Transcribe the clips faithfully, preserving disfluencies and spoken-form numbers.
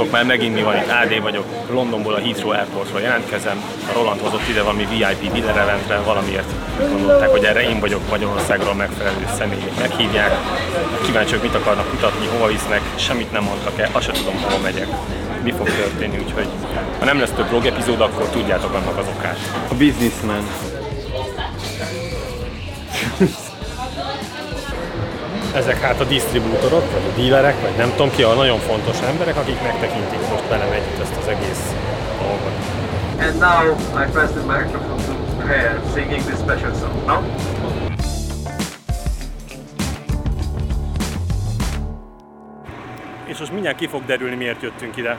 Sziasztok, már megint mi van itt, á dé vagyok, Londonból a Heathrow Airportról jelentkezem. A Roland hozott ide valami vé i pé dinner eventre, valamiért gondolták, hogy erre én vagyok, Magyarországról megfelelő személyét meghívják. Kíváncsiak, mit akarnak kutatni, hova visznek, semmit nem mondtak el, azt sem tudom, hova megyek. Mi fog történni, úgyhogy ha nem lesz több blog epizód, akkor tudjátok annak az okát. A businessman. Ezek hát a disztribútorok, vagy a dílerek, vagy nem tudom ki, a nagyon fontos emberek, akik megtekintik most velem együtt ezt az egész dolgot. And now I press the microphone to her singing this special song, no? És most mindjárt ki fog derülni, miért jöttünk ide.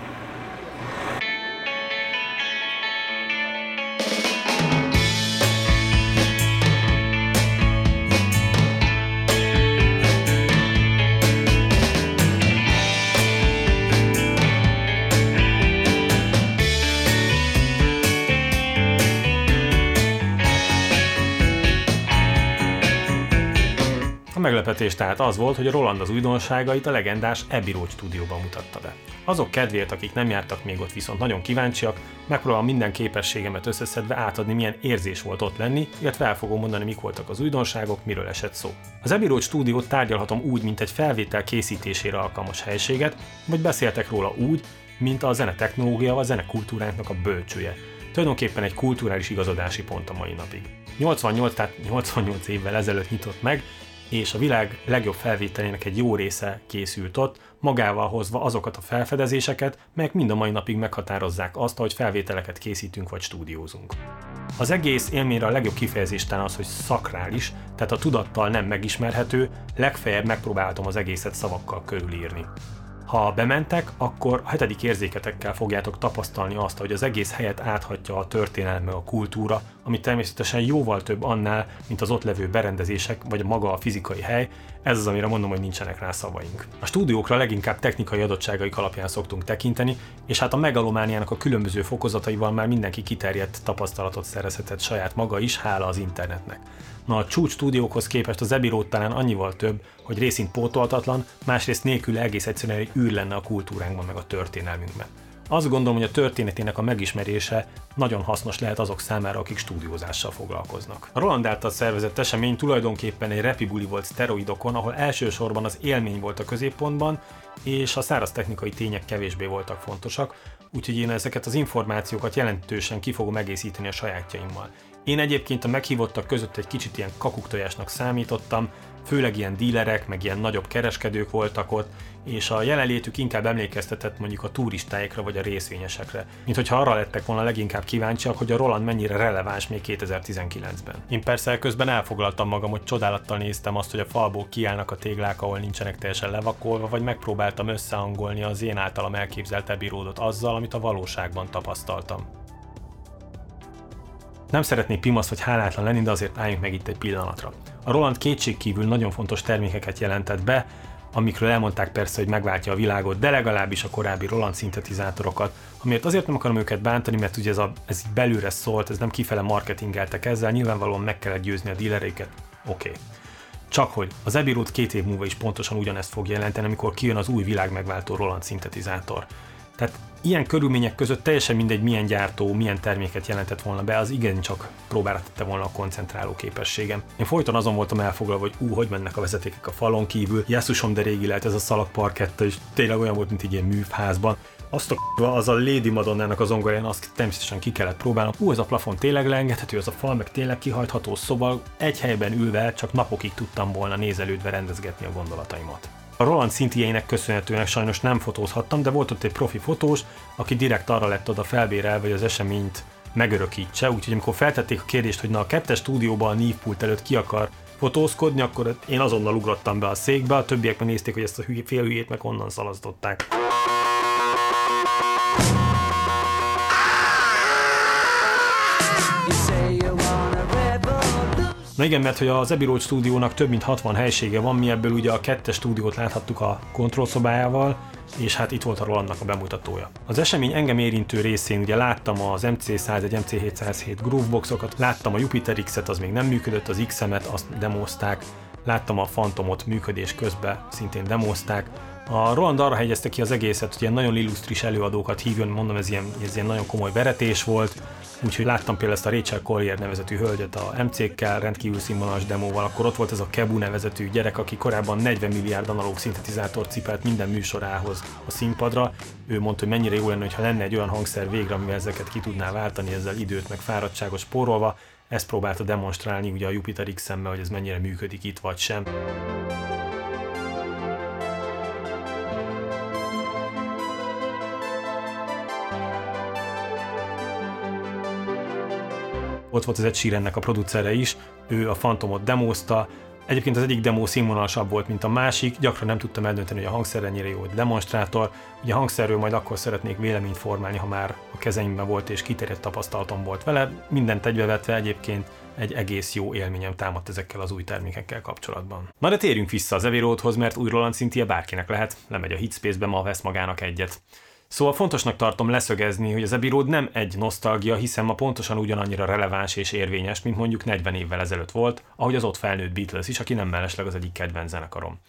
A meglepetés tehát az volt, hogy a Roland az újdonságait a legendás Abbey Road stúdióban mutatta be. Azok kedvéért, akik nem jártak még ott, viszont nagyon kíváncsiak, megpróbálom minden képességemet összeszedve átadni, milyen érzés volt ott lenni, illetve el fogom mondani, mik voltak az újdonságok, miről esett szó. Az Abbey Road stúdiót tárgyalhatom úgy, mint egy felvétel készítésére alkalmas helységet, vagy beszéltek róla úgy, mint a zenetechnológia, a zenekultúránknak a bölcsője. Tulajdonképpen egy kulturális igazodási pont a mai napig. nyolcvannyolc, tehát nyolcvannyolc évvel ezelőtt nyitott meg, és a világ legjobb felvételének egy jó része készült ott, magával hozva azokat a felfedezéseket, melyek mind a mai napig meghatározzák azt, hogy felvételeket készítünk vagy stúdiózunk. Az egész élményre a legjobb kifejezés talán az, hogy szakrális, tehát a tudattal nem megismerhető, legfeljebb megpróbáltam az egészet szavakkal körülírni. Ha bementek, akkor a hetedik érzéketekkel fogjátok tapasztalni azt, hogy az egész helyet áthatja a történelme, a kultúra, ami természetesen jóval több annál, mint az ott levő berendezések vagy maga a fizikai hely, ez az, amire mondom, hogy nincsenek rá szavaink. A stúdiókra leginkább technikai adottságaik alapján szoktunk tekinteni, és hát a megalomániának a különböző fokozataival már mindenki kiterjedt tapasztalatot szerezhetett saját maga is, hála az internetnek. Na, a csúcs stúdiókhoz képest az Abbey Road talán annyival több, hogy részint pótoltatlan, másrészt nélkül egész egyszerűen egy űr lenne a kultúránkban meg a történelmünkben. Azt gondolom, hogy a történetének a megismerése nagyon hasznos lehet azok számára, akik stúdiózással foglalkoznak. A Roland által szervezett esemény tulajdonképpen egy repibuli volt szteroidokon, ahol elsősorban az élmény volt a középpontban, és a száraz technikai tények kevésbé voltak fontosak, úgyhogy én ezeket az információkat jelentősen ki fogom egészíteni a sajátjaimmal. Én egyébként a meghívottak között egy kicsit ilyen kakuktojásnak számítottam, főleg ilyen dílerek, meg ilyen nagyobb kereskedők voltak ott, és a jelenlétük inkább emlékeztetett mondjuk a turistáikra vagy a részvényesekre, mint hogyha arra lettek volna leginkább kíváncsiak, hogy a Roland mennyire releváns még kétezer-tizenkilencben. Én persze közben elfoglaltam magam, hogy csodálattal néztem azt, hogy a falból kiállnak a téglák, ahol nincsenek teljesen levakolva, vagy megpróbáltam összehangolni az én általam elképzelt Abbey Roadot azzal, amit a valóságban tapasztaltam. Nem szeretnék pimasz vagy hálátlan lenni, de azért álljunk meg itt egy pillanatra. A Roland kétségkívül nagyon fontos termékeket jelentett be, amikről elmondták persze, hogy megváltja a világot, de legalábbis a korábbi Roland szintetizátorokat, amiért azért nem akarom őket bántani, mert ugye ez, a, ez így belőle szólt, ez nem kifele marketingeltek ezzel, nyilvánvalóan meg kellett győzni a dílereiket, oké. Okay. Csak hogy az Abbey Road két év múlva is pontosan ugyanezt fog jelenteni, amikor kijön az új világ megváltó Roland szintetizátor. Tehát ilyen körülmények között teljesen mindegy, milyen gyártó, milyen terméket jelentett volna be, az igencsak próbára tette volna a koncentráló képességem. Én folyton azon voltam elfoglalva, hogy ú, hogy mennek a vezetékek a falon kívül, jesszusom, de régi lehet ez a szalagparketta, és tényleg olyan volt, mint egy ilyen művházban. Azt a k***va, az a Lady Madonnának az zongoráján, azt természetesen ki kellett próbálnom. Ú, ez a plafon tényleg leengedhető, ez a fal meg tényleg kihajtható, szóval egy helyben ülve csak napokig tudtam volna nézelődve rendezgetni a gondolataimat. A Roland szintjeinek köszönhetően sajnos nem fotózhattam, de volt ott egy profi fotós, aki direkt arra lett oda felbérelve, hogy az eseményt megörökítse, úgyhogy amikor feltették a kérdést, hogy na a kettes stúdióban a névpult előtt ki akar fotózkodni, akkor én azonnal ugrottam be a székbe, a többiek megnézték, hogy ezt a félhülyét meg onnan szalasztották. Na igen, mert hogy az Abbey Road stúdiónak több mint hatvan helysége van, mi ebből ugye a kettes stúdiót láthattuk a kontrollszobájával, és hát itt volt a Rolandnak a bemutatója. Az esemény engem érintő részén ugye láttam az em cé százegy, em cé hétszázhét grooveboxokat, láttam a Jupiter X-et, az még nem működött, az X-emet azt demozták, láttam a Phantomot működés közben, szintén demozták, A Roland arra hegyezte ki az egészet, hogy ilyen nagyon illusztris előadókat hívjon, mondom, ez ilyen, ez ilyen nagyon komoly veretés volt, úgyhogy láttam például ezt a Rachel Collier nevezetű hölgyet a em cé-kkel, rendkívül színvonalas demóval, akkor ott volt ez a Kebu nevezetű gyerek, aki korábban negyven milliárd analóg szintetizátort cipelt minden műsorához a színpadra. Ő mondta, hogy mennyire jó lenne, ha lenne egy olyan hangszer végre, amivel ezeket ki tudná váltani, ezzel időt meg fáradtságot spórolva. Ezt próbálta demonstrálni ugye a Jupiter X-emmel, hogy ez mennyire működik itt vagy sem. Ott volt az egy Sheerannek a producere is, ő a Phantomot demózta. Egyébként az egyik demó színvonalasabb volt, mint a másik, gyakran nem tudtam eldönteni, hogy a hangszer ennyire jó demonstrátor. Ugye a hangszerről majd akkor szeretnék véleményt formálni, ha már a kezeimben volt és kiterjedt tapasztalatom volt vele. Mindent egybevetve egyébként egy egész jó élményem támadt ezekkel az új termékekkel kapcsolatban. Na de térjünk vissza az Abbey Roadhoz, mert új Roland szintje bárkinek lehet, lemegy a Hitspace-be, ma vesz magának egyet. Szóval fontosnak tartom leszögezni, hogy az Abbey Road nem egy nosztalgia, hiszen ma pontosan ugyanannyira releváns és érvényes, mint mondjuk negyven évvel ezelőtt volt, ahogy az ott felnőtt Beatles is, aki nem mellesleg az egyik kedvenc zenekarom.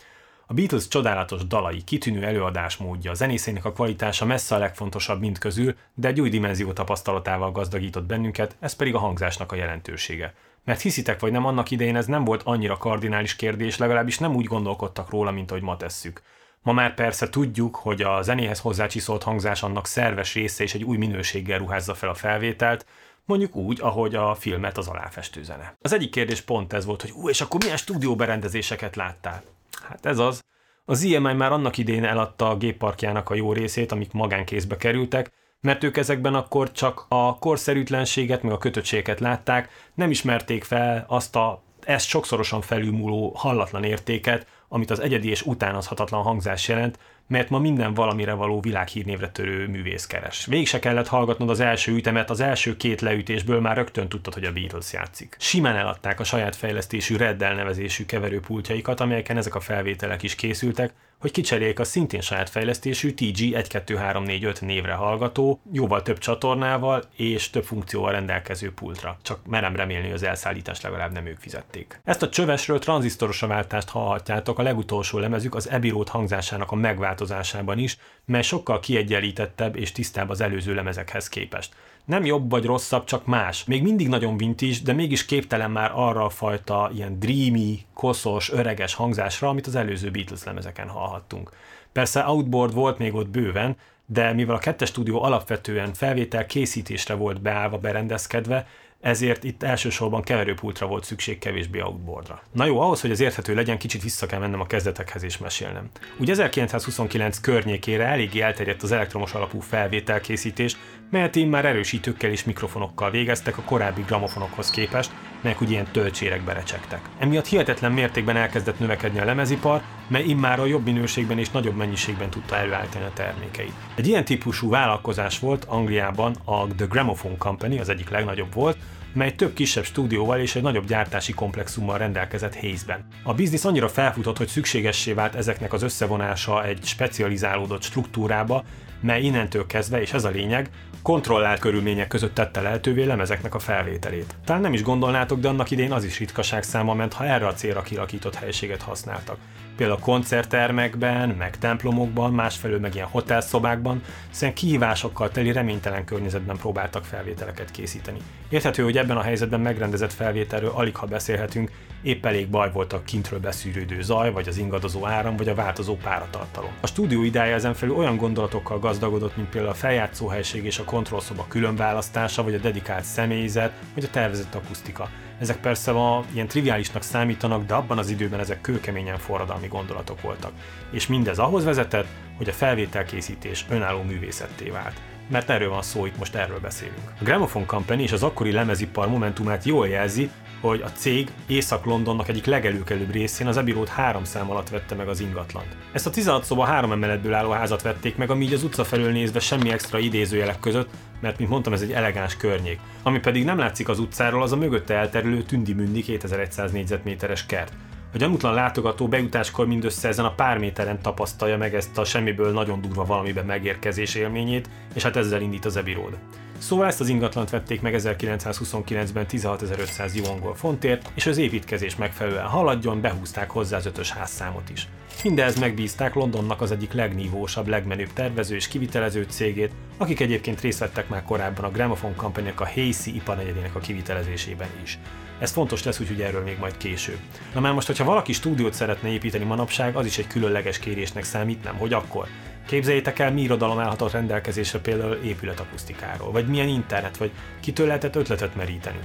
A Beatles csodálatos dalai, kitűnő előadásmódja, zenészének a kvalitása messze a legfontosabb mind közül, de egy új dimenzió tapasztalatával gazdagított bennünket, ez pedig a hangzásnak a jelentősége. Mert hiszitek vagy nem, annak idején ez nem volt annyira kardinális kérdés, legalábbis nem úgy gondolkodtak róla, mint ahogy ma tesszük. Ma már persze tudjuk, hogy a zenéhez hozzácsiszolt hangzás annak szerves része és egy új minőséggel ruházza fel a felvételt, mondjuk úgy, ahogy a filmet az aláfestő zene. Az egyik kérdés pont ez volt, hogy ú, és akkor milyen stúdióberendezéseket láttál? Hát ez az. Az é em i már annak idején eladta a gépparkjának a jó részét, amik magánkézbe kerültek, mert ők ezekben akkor csak a korszerűtlenséget, meg a kötöttséget látták, nem ismerték fel azt a ezt sokszorosan felülmúló hallatlan értéket, amit az egyedi és utánozhatatlan hangzás jelent, mert ma minden valamire való világhírnévre törő művész keres. Végig se kellett hallgatnod az első ütemet, az első két leütésből már rögtön tudtad, hogy a Beatles játszik. Simán eladták a saját fejlesztésű Red elnevezésű keverőpultjaikat, amelyeken ezek a felvételek is készültek, hogy kicseréljék a szintén saját fejlesztésű té gé egy kettő három négy öt névre hallgató, jóval több csatornával és több funkcióval rendelkező pultra. Csak merem remélni, hogy az elszállítást legalább nem ők fizették. Ezt a csövesről tranzisztoros váltást hallhatjátok, a legutolsó lemezük az Abbey Road hangzásának a megváltozásában is, mely sokkal kiegyenlítettebb és tisztább az előző lemezekhez képest. Nem jobb vagy rosszabb, csak más. Még mindig nagyon vintage, de mégis képtelen már arra a fajta ilyen dreamy, koszos, öreges hangzásra, amit az előző Beatles lemezeken hallhattunk. Persze outboard volt még ott bőven, de mivel a kettes stúdió alapvetően felvétel készítésre volt beállva, berendezkedve, ezért itt elsősorban keverőpultra volt szükség, kevésbé outboardra. Na jó, ahhoz, hogy ez érthető legyen, kicsit vissza kell mennem a kezdetekhez és mesélnem. Ugye ezerkilencszázhuszonkilenc környékére eléggé elterjedt az elektromos alapú felvételkészítés, melyet én már erősítőkkel és mikrofonokkal végeztek a korábbi gramofonokhoz képest, melyek ugye ilyen tölcsérekbe recsegtek. Emiatt hihetetlen mértékben elkezdett növekedni a lemezipar, mely immáron jobb minőségben és nagyobb mennyiségben tudta előállítani a termékeit. Egy ilyen típusú vállalkozás volt Angliában a The Gramophone Company, az egyik legnagyobb volt, mely több kisebb stúdióval és egy nagyobb gyártási komplexummal rendelkezett Hayesben. A biznisz annyira felfutott, hogy szükségessé vált ezeknek az összevonása egy specializálódott struktúrába, mely innentől kezdve, és ez a lényeg, kontrollált körülmények között tette lehetővé lemezeknek a felvételét. Talán nem is gondolnátok, de annak idején az is ritkaság száma ment, ha erre a célra kialakított helyiséget használtak. Például koncerttermekben, meg templomokban, másfelől meg ilyen hotelszobákban, hiszen kihívásokkal teli reménytelen környezetben próbáltak felvételeket készíteni. Érthető, hogy ebben a helyzetben megrendezett felvételről alig ha beszélhetünk, épp elég baj volt a kintről beszűrődő zaj, vagy az ingadozó áram, vagy a változó páratartalom. A stúdió idája ezenfelül olyan gondolatokkal gazdagodott, mint például a feljátszóhelység és a kontrollszoba különválasztása, vagy a dedikált személyzet, vagy a tervezett akusztika. Ezek persze a ilyen triviálisnak számítanak, de abban az időben ezek kőkeményen forradalmi gondolatok voltak. És mindez ahhoz vezetett, hogy a felvételkészítés önálló művészetté vált. Mert erről van szó, itt most erről beszélünk. A Gramophone Company és az akkori lemezipar momentumát jól jelzi, hogy a cég Észak-Londonnak egyik legelőkelőbb részén az Abbey Road három szám alatt vette meg az ingatlant. Ezt a tizenhat szoba három emeletből álló házat vették meg, ami így az utca felől nézve semmi extra idézőjelek között, mert mint mondtam, ez egy elegáns környék. Ami pedig nem látszik az utcáról, az a mögötte elterülő tündimündi kétezer-száz négyzetméteres kert. A gyanútlan látogató bejutáskor mindössze ezen a pár méteren tapasztalja meg ezt a semmiből nagyon durva valamiben megérkezés élményét, és hát ezzel indít az Abbey Road. Szóval ezt az ingatlant vették meg ezerkilencszázhuszonkilencben tizenhatezer-ötszáz juangol fontért, és az építkezés megfelelően haladjon, behúzták hozzá az ötös házszámot is. Mindehez megbízták Londonnak az egyik legnívósabb, legmenőbb tervező és kivitelező cégét, akik egyébként részt vettek már korábban a Gramophone Company-nek a Hayes-i iparnegyedének a kivitelezésében is. Ez fontos lesz, úgyhogy erről még majd később. Na már most, hogyha valaki stúdiót szeretne építeni manapság, az is egy különleges kérésnek számít, nem, hogy akkor? Képzeljétek el, mi irodalom állhatott rendelkezésre például épületakusztikáról, vagy milyen internet, vagy kitől lehetett ötletet meríteni.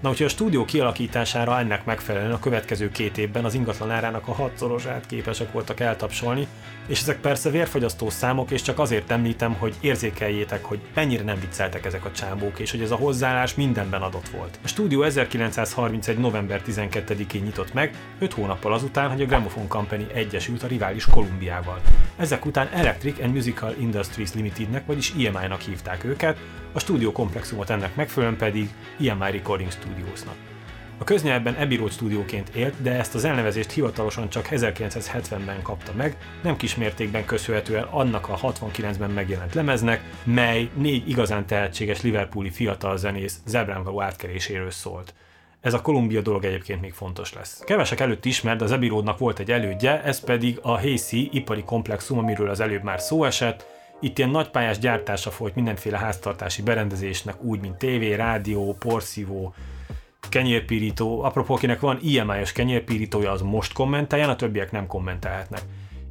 Na úgyhogy a stúdió kialakítására ennek megfelelően a következő két évben az ingatlan árának a hatszorosát képesek voltak eltapsolni, és ezek persze vérfogyasztó számok, és csak azért említem, hogy érzékeljétek, hogy mennyire nem vicceltek ezek a csábók, és hogy ez a hozzáállás mindenben adott volt. A stúdió ezerkilencszázharmincegy. november tizenkettedikén nyitott meg, öt hónappal azután, hogy a Gramophone Company egyesült a rivális Columbiával. Ezek után Electric and Musical Industries Limitednek, vagyis E M I-nak hívták őket, a stúdió komplexumot ennek megfelelően pedig E M I Recording Studiosnak. A köznyelvben Abbey Road stúdióként élt, de ezt az elnevezést hivatalosan csak ezerkilencszázhetvenben kapta meg, nem kismértékben köszönhetően annak a hatvankilencben megjelent lemeznek, mely négy igazán tehetséges liverpooli fiatal zenész zebrán való átkeréséről szólt. Ez a Columbia dolog egyébként még fontos lesz. Kevesek előtt ismert, de az Abbey Roadnak volt egy elődje, ez pedig a Hayes-i ipari komplexum, amiről az előbb már szó esett. Itt ilyen nagypályás gyártása folyt mindenféle háztartási berendezésnek, úgy mint tévé, rádió, porszívó, kenyérpirító. Apropó, akinek van E M I-os kenyérpirítója, az most kommenteljen, a többiek nem kommentelhetnek.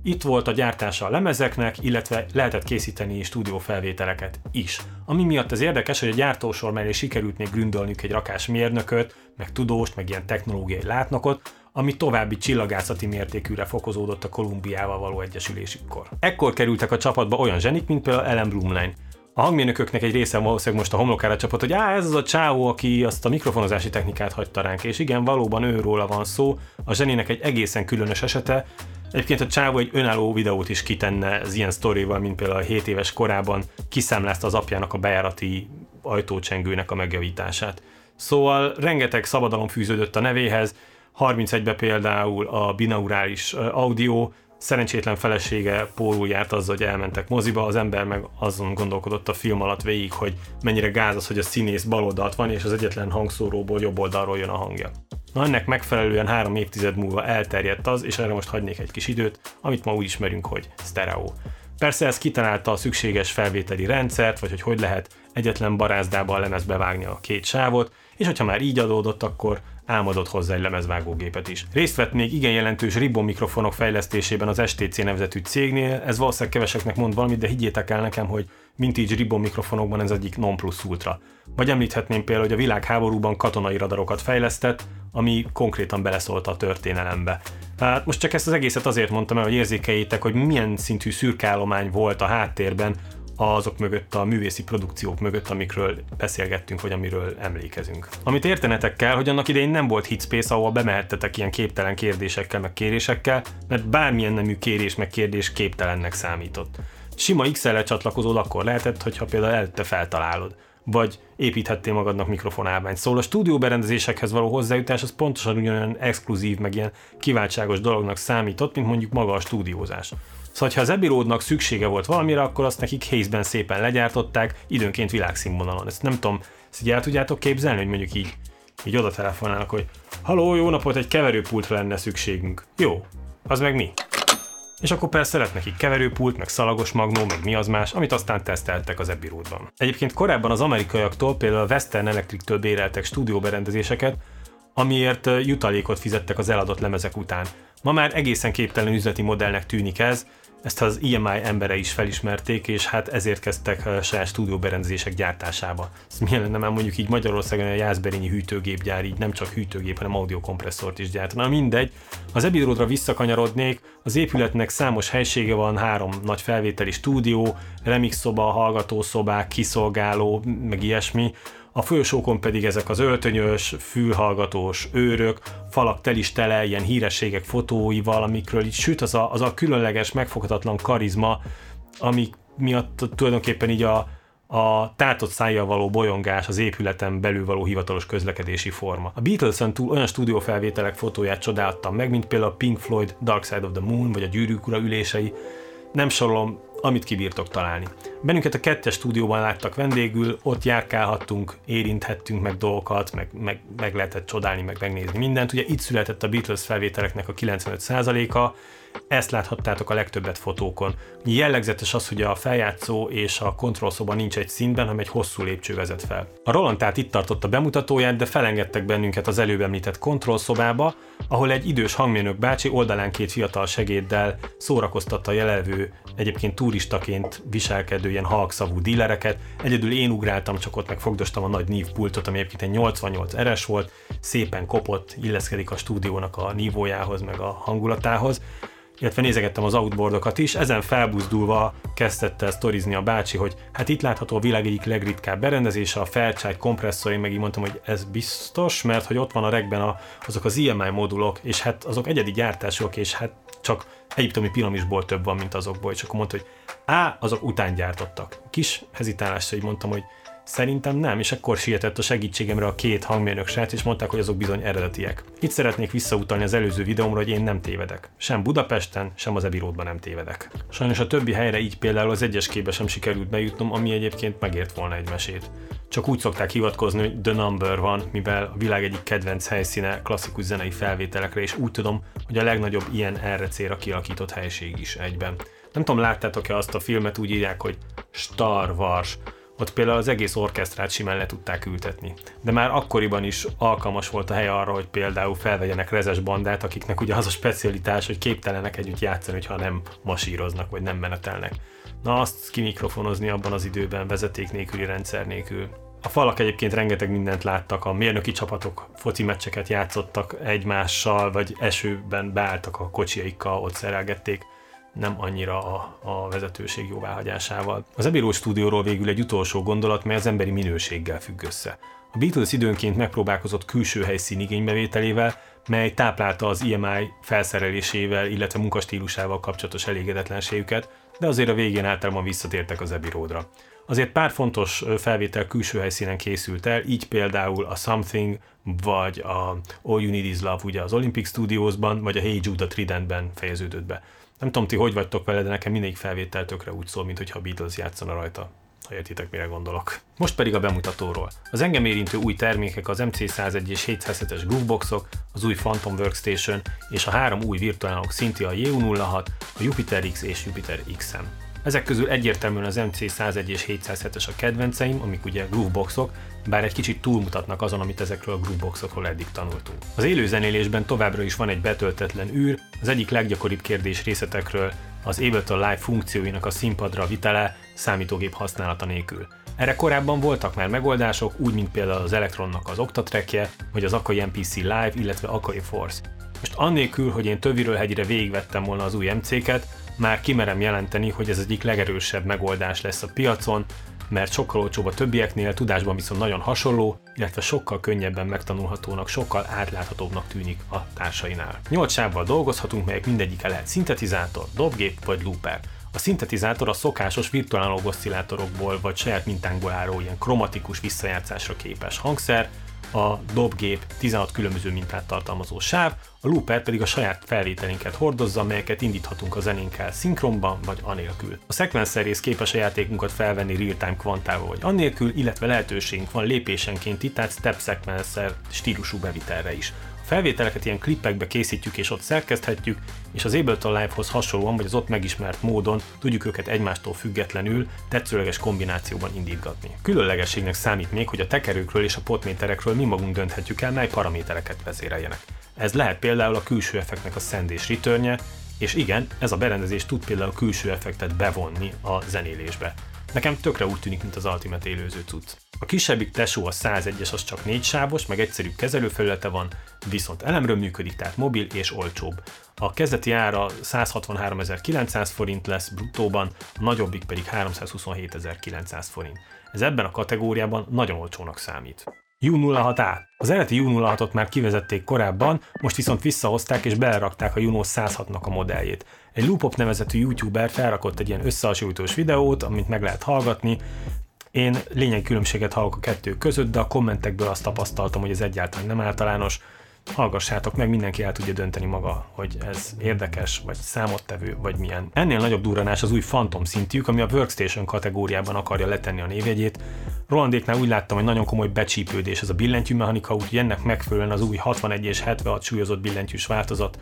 Itt volt a gyártása a lemezeknek, illetve lehetett készíteni stúdiófelvételeket is. Ami miatt az érdekes, hogy a gyártósor mellé sikerült még gründölnünk egy rakás mérnököt, meg tudóst, meg ilyen technológiai látnokot, ami további csillagászati mértékűre fokozódott a Kolumbiával való egyesülésükkor. Ekkor kerültek a csapatba olyan zsenik, mint például Alan Blumlein. A hangmérnököknek egy része valószínűleg most a homlokára csapott, hogy á, ez az a csávó, aki azt a mikrofonozási technikát hagyta ránk, és igen, valóban őróla van szó, a zseninek egy egészen különös esete. Egyébként a csávó egy önálló videót is kitenne az ilyen sztorival, mint például a hét éves korában kiszámlázta az apjának a bejárati ajtócsengőnek a megjavítását. Szóval rengeteg szabadalom fűződött a nevéhez, harmincegyben például a binaurális audio, szerencsétlen felesége pólul járt azzal, hogy elmentek moziba, az ember meg azon gondolkodott a film alatt végig, hogy mennyire gáz az, hogy a színész baloldalt van, és az egyetlen hangszóróból jobb oldalról jön a hangja. Na ennek megfelelően három évtized múlva elterjedt az, és erre most hagynék egy kis időt, amit ma úgy ismerünk, hogy stereo. Persze ez kitalálta a szükséges felvételi rendszert, vagy hogy hogy lehet egyetlen barázdában a lemezbe vágni a két sávot, és hogyha már így adódott, akkor álmodott hozzá egy lemezvágógépet is. Részt vett még igen jelentős ribbon mikrofonok fejlesztésében az S T C nevezetű cégnél, ez valószínűleg keveseknek mond valamit, de higgyétek el nekem, hogy vintage ribbon mikrofonokban ez egyik non plus ultra. Vagy említhetném például, hogy a világháborúban katonai radarokat fejlesztett, ami konkrétan beleszólt a történelembe. Hát most csak ezt az egészet azért mondtam el, hogy érzékeljétek, hogy milyen szintű szürkállomány volt a háttérben, azok mögött, a művészi produkciók mögött, amikről beszélgettünk, vagy amiről emlékezünk. Amit értenetek kell, hogy annak idején nem volt hitspace, ahol bemehettetek ilyen képtelen kérdésekkel, meg kérésekkel, mert bármilyen nemű kérés, meg kérdés képtelennek számított. Sima iksz el-re csatlakozód akkor lehetett, hogyha például előtte feltalálod, vagy építhettél magadnak mikrofonálványt. Szóval a stúdióberendezésekhez való hozzájutás az pontosan ugyanolyan exkluzív, meg ilyen kiváltságos dolognak számított, mint mondjuk maga a stúdiózás. Szóval, ha az Abbey Roadnak szüksége volt valamire, akkor azt nekik Hayesben szépen legyártották, időnként világszínvonalon. Ezt nem tudom, ezt így el tudjátok képzelni, hogy mondjuk így, így oda telefonálnak, hogy haló, jó napot, egy keverőpultra lenne szükségünk. Jó, az meg mi? És akkor persze lett nekik keverőpult, meg szalagos magnó, meg mi az más, amit aztán teszteltek az Abbey Roadban. Egyébként korábban az amerikaiaktól, például a Western Electric-től béreltek stúdióberendezéseket, amiért jutalékot fizettek az eladott lemezek után. Ma már egészen képtelen üzleti modellnek tűnik ez, ezt az E M I embere is felismerték, és hát ezért kezdtek a saját stúdióberendezések gyártásába. Ez milyen lenne már mondjuk így Magyarországon a jászberényi hűtőgépgyár, így nem csak hűtőgép, hanem audiokompresszort is gyártana. Mindegy, az Abbey Roadra visszakanyarodnék, az épületnek számos helysége van, három nagy felvételi stúdió, remix szoba, hallgatószobák, kiszolgáló, meg ilyesmi. A folyosókon pedig ezek az öltönyös, fülhallgatós őrök, falak tel is tele ilyen hírességek fotóival, amikről itt süt az a, az a különleges, megfoghatatlan karizma, amik miatt tulajdonképpen így a, a tátott szájjal való bolyongás, az épületen belül való hivatalos közlekedési forma. A Beatlesen túl olyan stúdiófelvételek fotóját csodáltam meg, mint például a Pink Floyd Dark Side of the Moon, vagy a Gyűrűk ura ülései, nem sorolom, amit kibírtok találni. Bennünket a kettes stúdióban láttak vendégül, ott járkálhattunk, érinthettünk meg dolgokat, meg, meg, meg lehetett csodálni, meg megnézni mindent. Ugye itt született a Beatles felvételeknek a kilencvenöt százaléka, ezt láthattátok a legtöbbet fotókon. Jellegzetes az, hogy a feljátszó és a kontrollszoba nincs egy szintben, hanem egy hosszú lépcső vezet fel. A Roland tehát itt tartott a bemutatóját, de felengedtek bennünket az előbb említett kontrollszobába, ahol egy idős hangmérnök bácsi oldalán két fiatal segéddel szórakoztatta a jelenlevő, egyébként turistaként viselkedő ilyen halkszavú dílereket. Egyedül én ugráltam, csak ott meg fogdostam a nagy nív pultot, ami egyébként egy nyolcvannyolc eres volt, szépen kopott, illeszkedik a stúdiónak a nívójához, meg a hangulatához. Illetve nézegettem az outboardokat is, ezen felbuzdulva kezdett el sztorizni a bácsi, hogy hát itt látható a világ egyik legritkább berendezése, a Fairchild kompresszor, én meg így mondtam, hogy ez biztos, mert hogy ott van a regben a, azok az E M I modulok, és hát azok egyedi gyártások, és hát csak egyiptomi piramisból több van, mint azokból, és akkor mondta, hogy á, azok után gyártottak. Kis hezitálásra így mondtam, hogy szerintem nem, és akkor sietett a segítségemre a két hangmérnök srác, és mondták, hogy azok bizony eredetiek. Itt szeretnék visszautalni az előző videómra, hogy én nem tévedek. Sem Budapesten, sem az Abbey Roadban nem tévedek. Sajnos a többi helyre így például az egyes képbe sem sikerült bejutnom, ami egyébként megért volna egy mesét. Csak úgy szokták hivatkozni, hogy The Number van, mivel a világ egyik kedvenc helyszíne klasszikus zenei felvételekre, és úgy tudom, hogy a legnagyobb ilyen erre célra kialakított helység is egyben. Nem tudom, láttátok-e azt a filmet, úgy írják, hogy Star Wars. Ott például az egész orkesztrát simán le tudták ültetni. De már akkoriban is alkalmas volt a hely arra, hogy például felvegyenek rezes bandát, akiknek ugye az a specialitás, hogy képtelenek együtt játszani, ha nem masíroznak, vagy nem menetelnek. Na azt kimikrofonozni abban az időben vezeték nélküli, rendszer nélkül. A falak egyébként rengeteg mindent láttak, a mérnöki csapatok foci meccseket játszottak egymással, vagy esőben beálltak a kocsiaikkal, ott szerelgették. Nem annyira a, a vezetőség jóváhagyásával. Az Abbey Road stúdióról végül egy utolsó gondolat, mely az emberi minőséggel függ össze. A Beatles időnként megpróbálkozott külső helyszín igénybevételével, mely táplálta az E M I felszerelésével, illetve munkastílusával kapcsolatos elégedetlenségüket, de azért a végén általában visszatértek az Abbey Roadra. Azért pár fontos felvétel külső helyszínen készült el, így például a Something, vagy a All You Need Is Love ugye az Olympic Studiosban, vagy a Hey Jude a Tridentben fejeződött be. Nem tudom, ti hogy vagytok vele, de nekem mindegyik felvétel tökre úgy szól, mintha a Beatles játszana rajta. Ha értitek, mire gondolok. Most pedig a bemutatóról. Az engem érintő új termékek az em cé százegy és hétszázhetes grooveboxok, az új Phantom Workstation és a három új virtuálok szinti a jé u nulla hat, a Jupiter X és Jupiter iksz em. Ezek közül egyértelműen az em cé százegy és hétszázhetes a kedvenceim, amik ugye grooveboxok, bár egy kicsit túlmutatnak azon, amit ezekről a grooveboxokról eddig tanultunk. Az élőzenélésben továbbra is van egy betöltetlen űr, az egyik leggyakoribb kérdés részletekről az Ableton Live funkcióinak a színpadra vitele számítógép használata nélkül. Erre korábban voltak már megoldások, úgy mint például az Electronnak az Octatrackje, vagy az Akai em pé cé Live, illetve Akai Force. Most annélkül, hogy én töviről hegyire végigvettem volna az új em céket, már kimerem jelenteni, hogy ez egyik legerősebb megoldás lesz a piacon, mert sokkal olcsóbb a többieknél, tudásban viszont nagyon hasonló, illetve sokkal könnyebben megtanulhatónak, sokkal átláthatóbbnak tűnik a társainál. nyolc sávval dolgozhatunk, melyek mindegyike lehet szintetizátor, dobgép vagy looper. A szintetizátor a szokásos virtuál analóg oszcillátorokból vagy saját mintánkból álló ilyen kromatikus visszajátszásra képes hangszer, a dobgép tizenhat különböző mintát tartalmazó sáv, a looper pedig a saját felvételinket hordozza, melyeket indíthatunk a zenénkkel szinkronban vagy anélkül. A szekvenszer rész képes a játékunkat felvenni real-time kvantával vagy anélkül, illetve lehetőségünk van lépésenként itt, tehát step szekvenszer stílusú bevitelre is. A felvételeket ilyen klippekbe készítjük és ott szerkeszthetjük, és az Ableton Live-hoz hasonlóan vagy az ott megismert módon tudjuk őket egymástól függetlenül, tetszőleges kombinációban indítgatni. Különlegességnek számít még, hogy a tekerőkről és a potméterekről mi magunk dönthetjük el, mely paramétereket vezéreljenek. Ez lehet például a külső effektnek a send és returnje, és igen, ez a berendezés tud például a külső effektet bevonni a zenélésbe. Nekem tökre úgy tűnik, mint az Ultimate élőző cucc. A kisebbik tesó a százegyes, az csak négy sávos, meg egyszerűbb kezelőfelülete van, viszont elemről működik, tehát mobil és olcsóbb. A kezdeti ára száz hatvanháromezer-kilencszáz forint lesz bruttóban, a nagyobbik pedig háromszázhuszonhétezer-kilencszáz forint. Ez ebben a kategóriában nagyon olcsónak számít. jé u nulla hat á. Az eredeti jé u nulla hatot már kivezették korábban, most viszont visszahozták és belerakták a Juno száz hatnak a modelljét. Egy Loopop nevezetű youtuber felrakott egy ilyen összehasonlítós videót, amit meg lehet hallgatni. Én lényegi különbséget hallok a kettő között, de a kommentekből azt tapasztaltam, hogy ez egyáltalán nem általános. hallgassátok meg, mindenki el tudja dönteni maga, hogy ez érdekes, vagy számottevő, vagy milyen. Ennél nagyobb durranás az új Phantom szintjük, ami a Workstation kategóriában akarja letenni a névjegyét. Rolandéknál úgy láttam, hogy nagyon komoly becsípődés ez a billentyűmechanika, úgyhogy ennek megfelelően az új hatvanegy és hetvenhat súlyozott billentyűs változat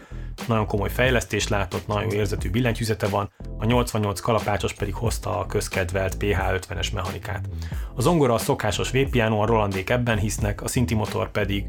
nagyon komoly fejlesztést látott, nagyon jó érzetű billentyűzete van, a nyolcvannyolc kalapácsos pedig hozta a közkedvelt pé há ötvenes mechanikát. A zongora a szokásos V-piánó, a Rolandék ebben hisznek, a szintimotor pedig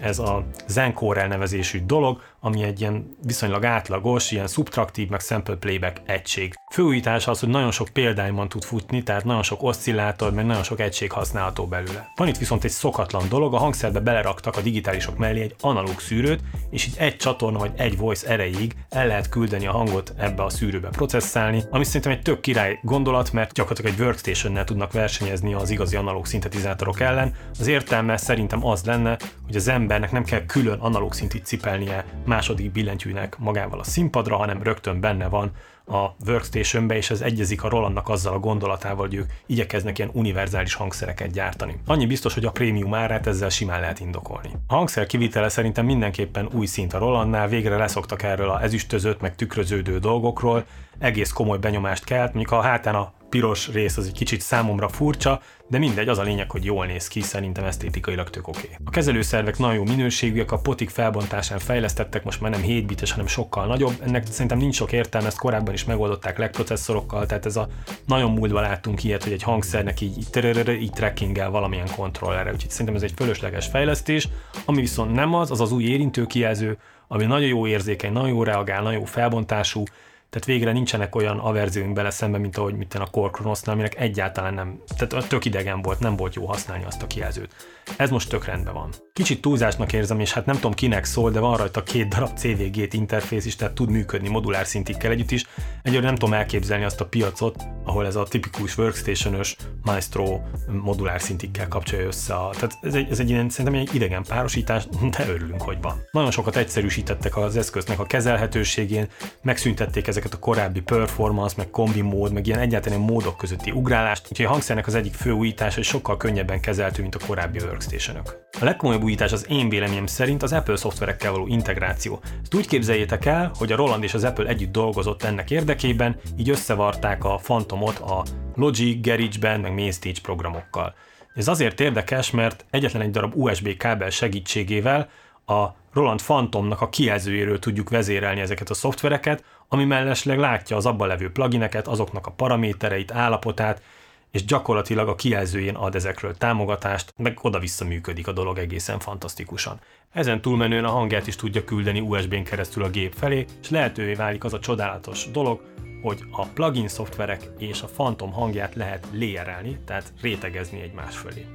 ez a Zencor elnevezésű dolog, ami egy ilyen viszonylag átlagos, ilyen subtraktív, meg sample playback egység. Főújítás az, hogy nagyon sok példányban tud futni, tehát nagyon sok oszcillátor, meg nagyon sok egység használható belőle. Van itt viszont egy szokatlan dolog, a hangszerbe beleraktak a digitálisok mellé egy analóg szűrőt, és így egy csatorna vagy egy voice erejéig el lehet küldeni a hangot ebbe a szűrőbe processzálni, ami szerintem egy tök király gondolat, mert gyakorlatilag egy workstation-nel tudnak versenyezni az igazi analóg szintetizátorok ellen. Az értelme szerintem az lenne, hogy az embernek nem kell külön analóg szintit cipelnie második billentyűnek magával a színpadra, hanem rögtön benne van a workstationbe, és ez egyezik a Rolandnak azzal a gondolatával, hogy ők igyekeznek ilyen univerzális hangszereket gyártani. Annyi biztos, hogy a prémium árát ezzel simán lehet indokolni. A hangszer kivitele szerintem mindenképpen új szint a Rolandnál, végre leszoktak erről az ezüstözött, meg tükröződő dolgokról, egész komoly benyomást kelt, mondjuk a hátán a piros rész az egy kicsit számomra furcsa, de mindegy, az a lényeg, hogy jól néz ki, szerintem esztétikailag tök oké. Okay. A kezelőszervek nagyon jó minőségűek, a potik felbontásán fejlesztettek, most már nem hét bites, hanem sokkal nagyobb, ennek szerintem nincs sok értelme, ezt korábban is megoldották legprocesszorokkal, tehát ez a nagyon múltban láttunk ilyet, hogy egy hangszernek így így trackinggel valamilyen kontrollerre, úgyhogy szerintem ez egy fölösleges fejlesztés, ami viszont nem az, az az új érintőkijelző, ami nagyon jó érzékeny, nagyon jó reagál, nagyon jó felbontású. Tehát végre nincsenek olyan averzióink bele szemben, mint ahogy mitten a Core Chronosnál, aminek egyáltalán nem, tehát tök idegen volt, nem volt jó használni azt a kijelzőt. Ez most tök rendben van. Kicsit túlzásnak érzem, és hát nem tudom kinek szól, de van rajta két darab cé vé gét interfész is, tehát tud működni modulár szintikkel együtt is. Egyébként nem tudom elképzelni azt a piacot, ahol ez a tipikus workstation-ös Maestro modulár szintikkel kapcsolja össze a... Tehát ez egy, ez egy ilyen, szerintem egy idegen párosítás, de örülünk, hogy van. Nagyon sokat egyszerűsítettek az eszköznek a kezelhetőségén, megszüntették ezeket a korábbi performance, meg kombi mód, meg ilyen egyáltalán módok közötti ugrálást, úgyhogy a hangszernek az egyik fő újítás, hogy sokkal könnyebben kezelhető, mint a korábbi workstation-ök. A legkomolyabb újítás az én véleményem szerint az Apple szoftverekkel való integráció. Ezt úgy képzeljétek el, hogy a Roland és az Apple együtt dolgozott ennek érdekében, így összevarták a Phantomot a Logic, GarageBand, meg Main Stage programokkal. Ez azért érdekes, mert egyetlen egy darab u es bé kábel segítségével a Roland Phantomnak a kijelzőjéről tudjuk vezérelni ezeket a szoftvereket, ami mellesleg látja az abban levő plugineket, azoknak a paramétereit, állapotát, és gyakorlatilag a kijelzőjén ad ezekről támogatást, meg oda-vissza működik a dolog egészen fantasztikusan. Ezen túlmenően a hangját is tudja küldeni u es bén keresztül a gép felé, és lehetővé válik az a csodálatos dolog, hogy a plugin szoftverek és a Phantom hangját lehet léjerelni, tehát rétegezni egymás fölé.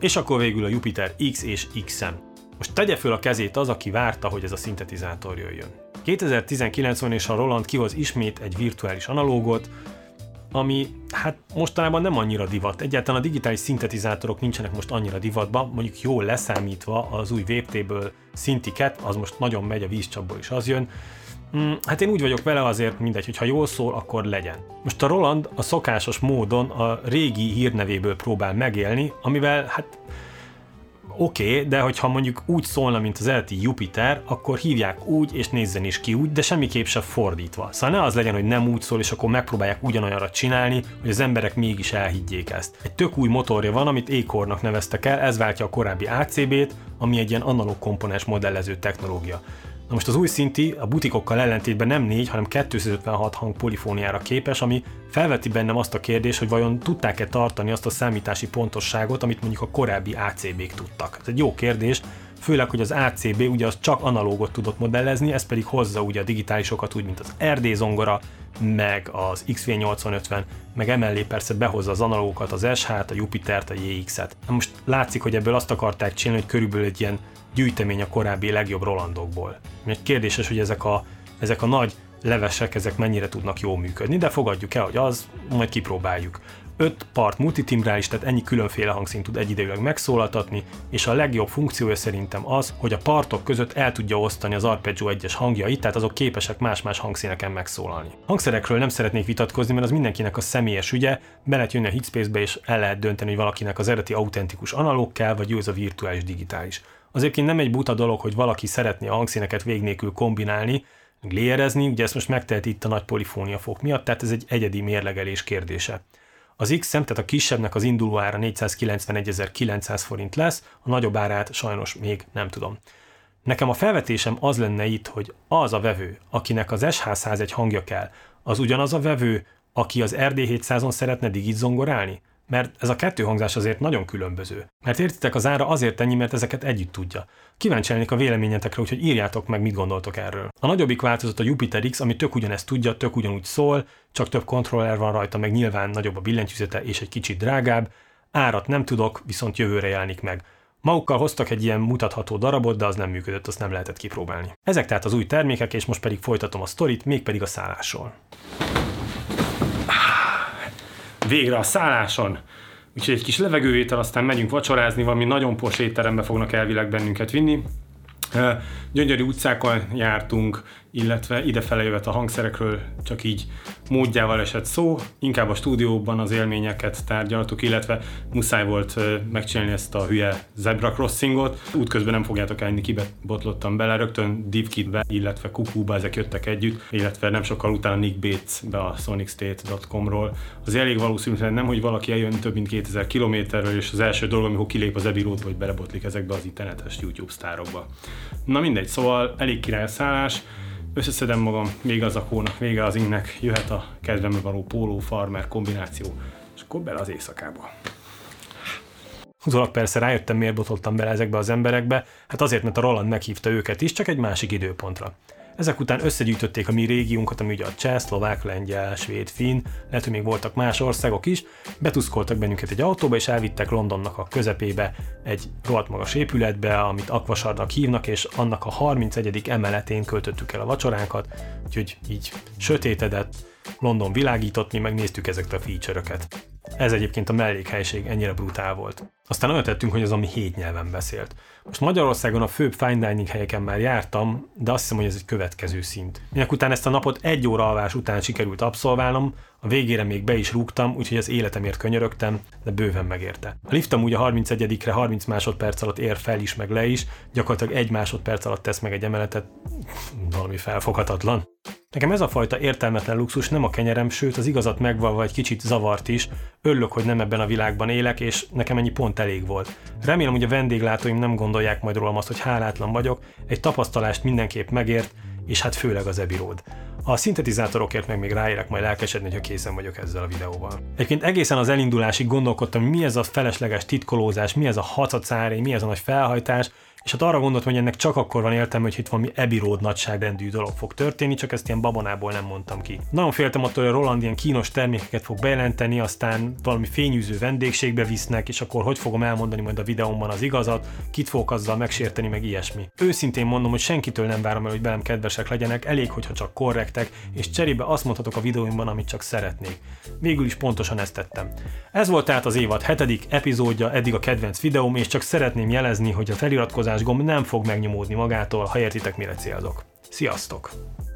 És akkor végül a Jupiter X és iksz em. Most tegye föl a kezét az, aki várta, hogy ez a szintetizátor jöjjön. kétezer-tizenkilencben és a Roland kihoz ismét egy virtuális analógot, ami hát mostanában nem annyira divat. Egyáltalán a digitális szintetizátorok nincsenek most annyira divatban, mondjuk jól leszámítva az új vé pé-ből szintiket, az most nagyon megy, a vízcsapból is az jön. Hát én úgy vagyok vele, azért mindegy, hogy ha jól szól, akkor legyen. Most a Roland a szokásos módon a régi hírnevéből próbál megélni, amivel hát... Oké, okay, de hogyha mondjuk úgy szólna, mint az eredeti Jupiter, akkor hívják úgy, és nézzen is ki úgy, de semmiképp sem fordítva. Szóval ne az legyen, hogy nem úgy szól, és akkor megpróbálják ugyanolyanra csinálni, hogy az emberek mégis elhiggyék ezt. Egy tök új motorja van, amit Acornak neveztek el, ez váltja a korábbi á cé bé-t, ami egy ilyen analóg komponens modellező technológia. Na most az új szinti a butikokkal ellentétben nem négy, hanem kétszázötvenhat hang polifóniára képes, ami felveti bennem azt a kérdést, hogy vajon tudták-e tartani azt a számítási pontosságot, amit mondjuk a korábbi á cé bé-k tudtak. Ez egy jó kérdés, főleg, hogy az á cé bé ugye az csak analógot tudott modellezni, ez pedig hozza ugye a digitálisokat úgy, mint az er dé zongora, meg az iksz vé nyolcszázötven, meg emellé persze behozza az analógokat, az es há-t, a Jupitert, a jé iksz-et. Most látszik, hogy ebből azt akarták csinálni, hogy körülbelül egy ilyen gyűjtemény a korábbi legjobb Rolandokból. Még kérdéses, hogy ezek a, ezek a nagy levesek, ezek mennyire tudnak jól működni, de fogadjuk el, hogy az, majd kipróbáljuk. öt part multitimbrális, tehát ennyi különféle hangszín tud egyidejűleg megszólaltatni, és a legjobb funkciója szerintem az, hogy a partok között el tudja osztani az arpeggio egyes hangjait, tehát azok képesek más-más hangszíneken megszólalni. Hangszerekről nem szeretnék vitatkozni, mert az mindenkinek a személyes ügye, be lehet jönni a Hitspace-be és el lehet dönteni, hogy valakinek az eredeti autentikus analóg kell, vagy jó ez a virtuális digitális. az egyébként nem egy buta dolog, hogy valaki szeretné a hangszíneket vég nélkül kombinálni, léjerezni, ugye ezt most megteheti itt a nagy polifóniafok miatt, tehát ez egy egyedi mérlegelés kérdése. Az X-em, tehát a kisebbnek az induló ára négyszázkilencvenegyezer-kilencszáz forint lesz, a nagyobb árát sajnos még nem tudom. Nekem a felvetésem az lenne itt, hogy az a vevő, akinek az es há százegy hangja kell, az ugyanaz a vevő, aki az er dé hétszázon szeretne digit zongorálni? Mert ez a kettő hangzás azért nagyon különböző. Mert értitek, az ára azért ennyi, mert ezeket együtt tudja. Kíváncsi lennék a véleményetekre, úgyhogy írjátok meg, mit gondoltok erről. A nagyobbik változat a Jupiter X, ami tök ugyanezt tudja, tök ugyanúgy szól, csak több kontroller van rajta, meg nyilván nagyobb a billentyűzete és egy kicsit drágább. Árat nem tudok, viszont jövőre jelenik meg. Magukkal hoztak egy ilyen mutatható darabot, de az nem működött, azt nem lehetett kipróbálni. Ezek tehát az új termékek, és most pedig folytatom a sztorit, mégpedig a szállásról. Végre a szálláson! Úgyhogy egy kis levegővétel, aztán megyünk vacsorázni, valami nagyon pos étterembe fognak elvileg bennünket vinni. Gyönyörű utcákkal jártunk, illetve idefele jövet a hangszerekről, csak így módjával esett szó. Inkább a stúdióban az élményeket tárgyaltuk, illetve muszáj volt megcsinálni ezt a hülye zebra crossingot. Útközben nem fogjátok elni, kibotlottam bele, rögtön DivKitbe, illetve Kukúba, ezek jöttek együtt, illetve nem sokkal utána Nick Bates-be a sonicstate dot com-ról. Az elég valószínűleg nem, hogy valaki eljön több mint kétezer kilométerről, és az első dolog, amikor kilép az Abbey Road, vagy belebotlik ezekbe az internetes YouTube sztárokba. Na mindegy, szóval elég király a szállás. Összeszedem magam, vége az akónak, vége az innek, jöhet a kedvembe való póló-farmer kombináció, és akkor bele az éjszakába. Utólag persze rájöttem, miért botoltam bele ezekbe az emberekbe, hát azért, mert a Roland meghívta őket is, csak egy másik időpontra. Ezek után összegyűjtötték a mi régiunkat, ami ugye a cseh, szlovák, lengyel, svéd, finn, lehet, hogy még voltak más országok is, betuszkoltak bennünket egy autóba, és elvittek Londonnak a közepébe egy rohadt magas épületbe, amit Aquashardnak hívnak, és annak a harmincegyedik emeletén költöttük el a vacsoránkat, úgyhogy így sötétedett, London világított, mi megnéztük ezeket a feature-öket. Ez egyébként a mellékhelyiség, ennyire brutál volt. Aztán olyat tettünk, hogy az, ami hét nyelven beszélt. Most Magyarországon a főbb fine dining helyeken már jártam, de azt hiszem, hogy ez egy következő szint. Minek után ezt a napot egy óra alvás után sikerült abszolválnom, a végére még be is rúgtam, úgyhogy az életemért könyörögtem, de bőven megérte. A liftem úgy a harmincegyedikre harminc másodperc alatt ér fel is, meg le is, gyakorlatilag egy másodperc alatt tesz meg egy emeletet, valami felfoghatatlan. Nekem ez a fajta értelmetlen luxus nem a kenyerem, sőt az igazat megvalva egy kicsit zavart is, örülök, hogy nem ebben a világban élek, és nekem ennyi pont elég volt. Remélem, hogy a vendéglátóim nem gondolják majd rólam azt, hogy hálátlan vagyok, egy tapasztalást mindenképp megért, és hát főleg az Abbey Road. A szintetizátorokért meg még ráérek majd lelkesedni, ha készen vagyok ezzel a videóval. Egyébként egészen az elindulásig gondolkodtam, mi ez a felesleges titkolózás, mi ez a hacacáré, mi ez a nagy felhajtás, és hát arra gondoltam, hogy ennek csak akkor van értelme, hogy itt valami Abbey Road nagyságrendű dolog fog történni, csak ezt ilyen babonából nem mondtam ki. Nagyon féltem attól, hogy a Roland ilyen kínos termékeket fog bejelenteni, aztán valami fényűző vendégségbe visznek, és akkor hogy fogom elmondani majd a videómban az igazat, kit fogok azzal megsérteni, meg ilyesmi. Őszintén mondom, hogy senkitől nem várom el, hogy velem kedvesek legyenek, elég, hogyha csak korrektek, és cserébe azt mondhatok a videóimban, amit csak szeretnék. Végül is pontosan ezt tettem. Ez volt tehát az évad hetedik epizódja, eddig a kedvenc videóm, és csak szeretném jelezni, hogy a feliratkozás gomb nem fog megnyomódni magától, ha értitek, mire célzok. Sziasztok!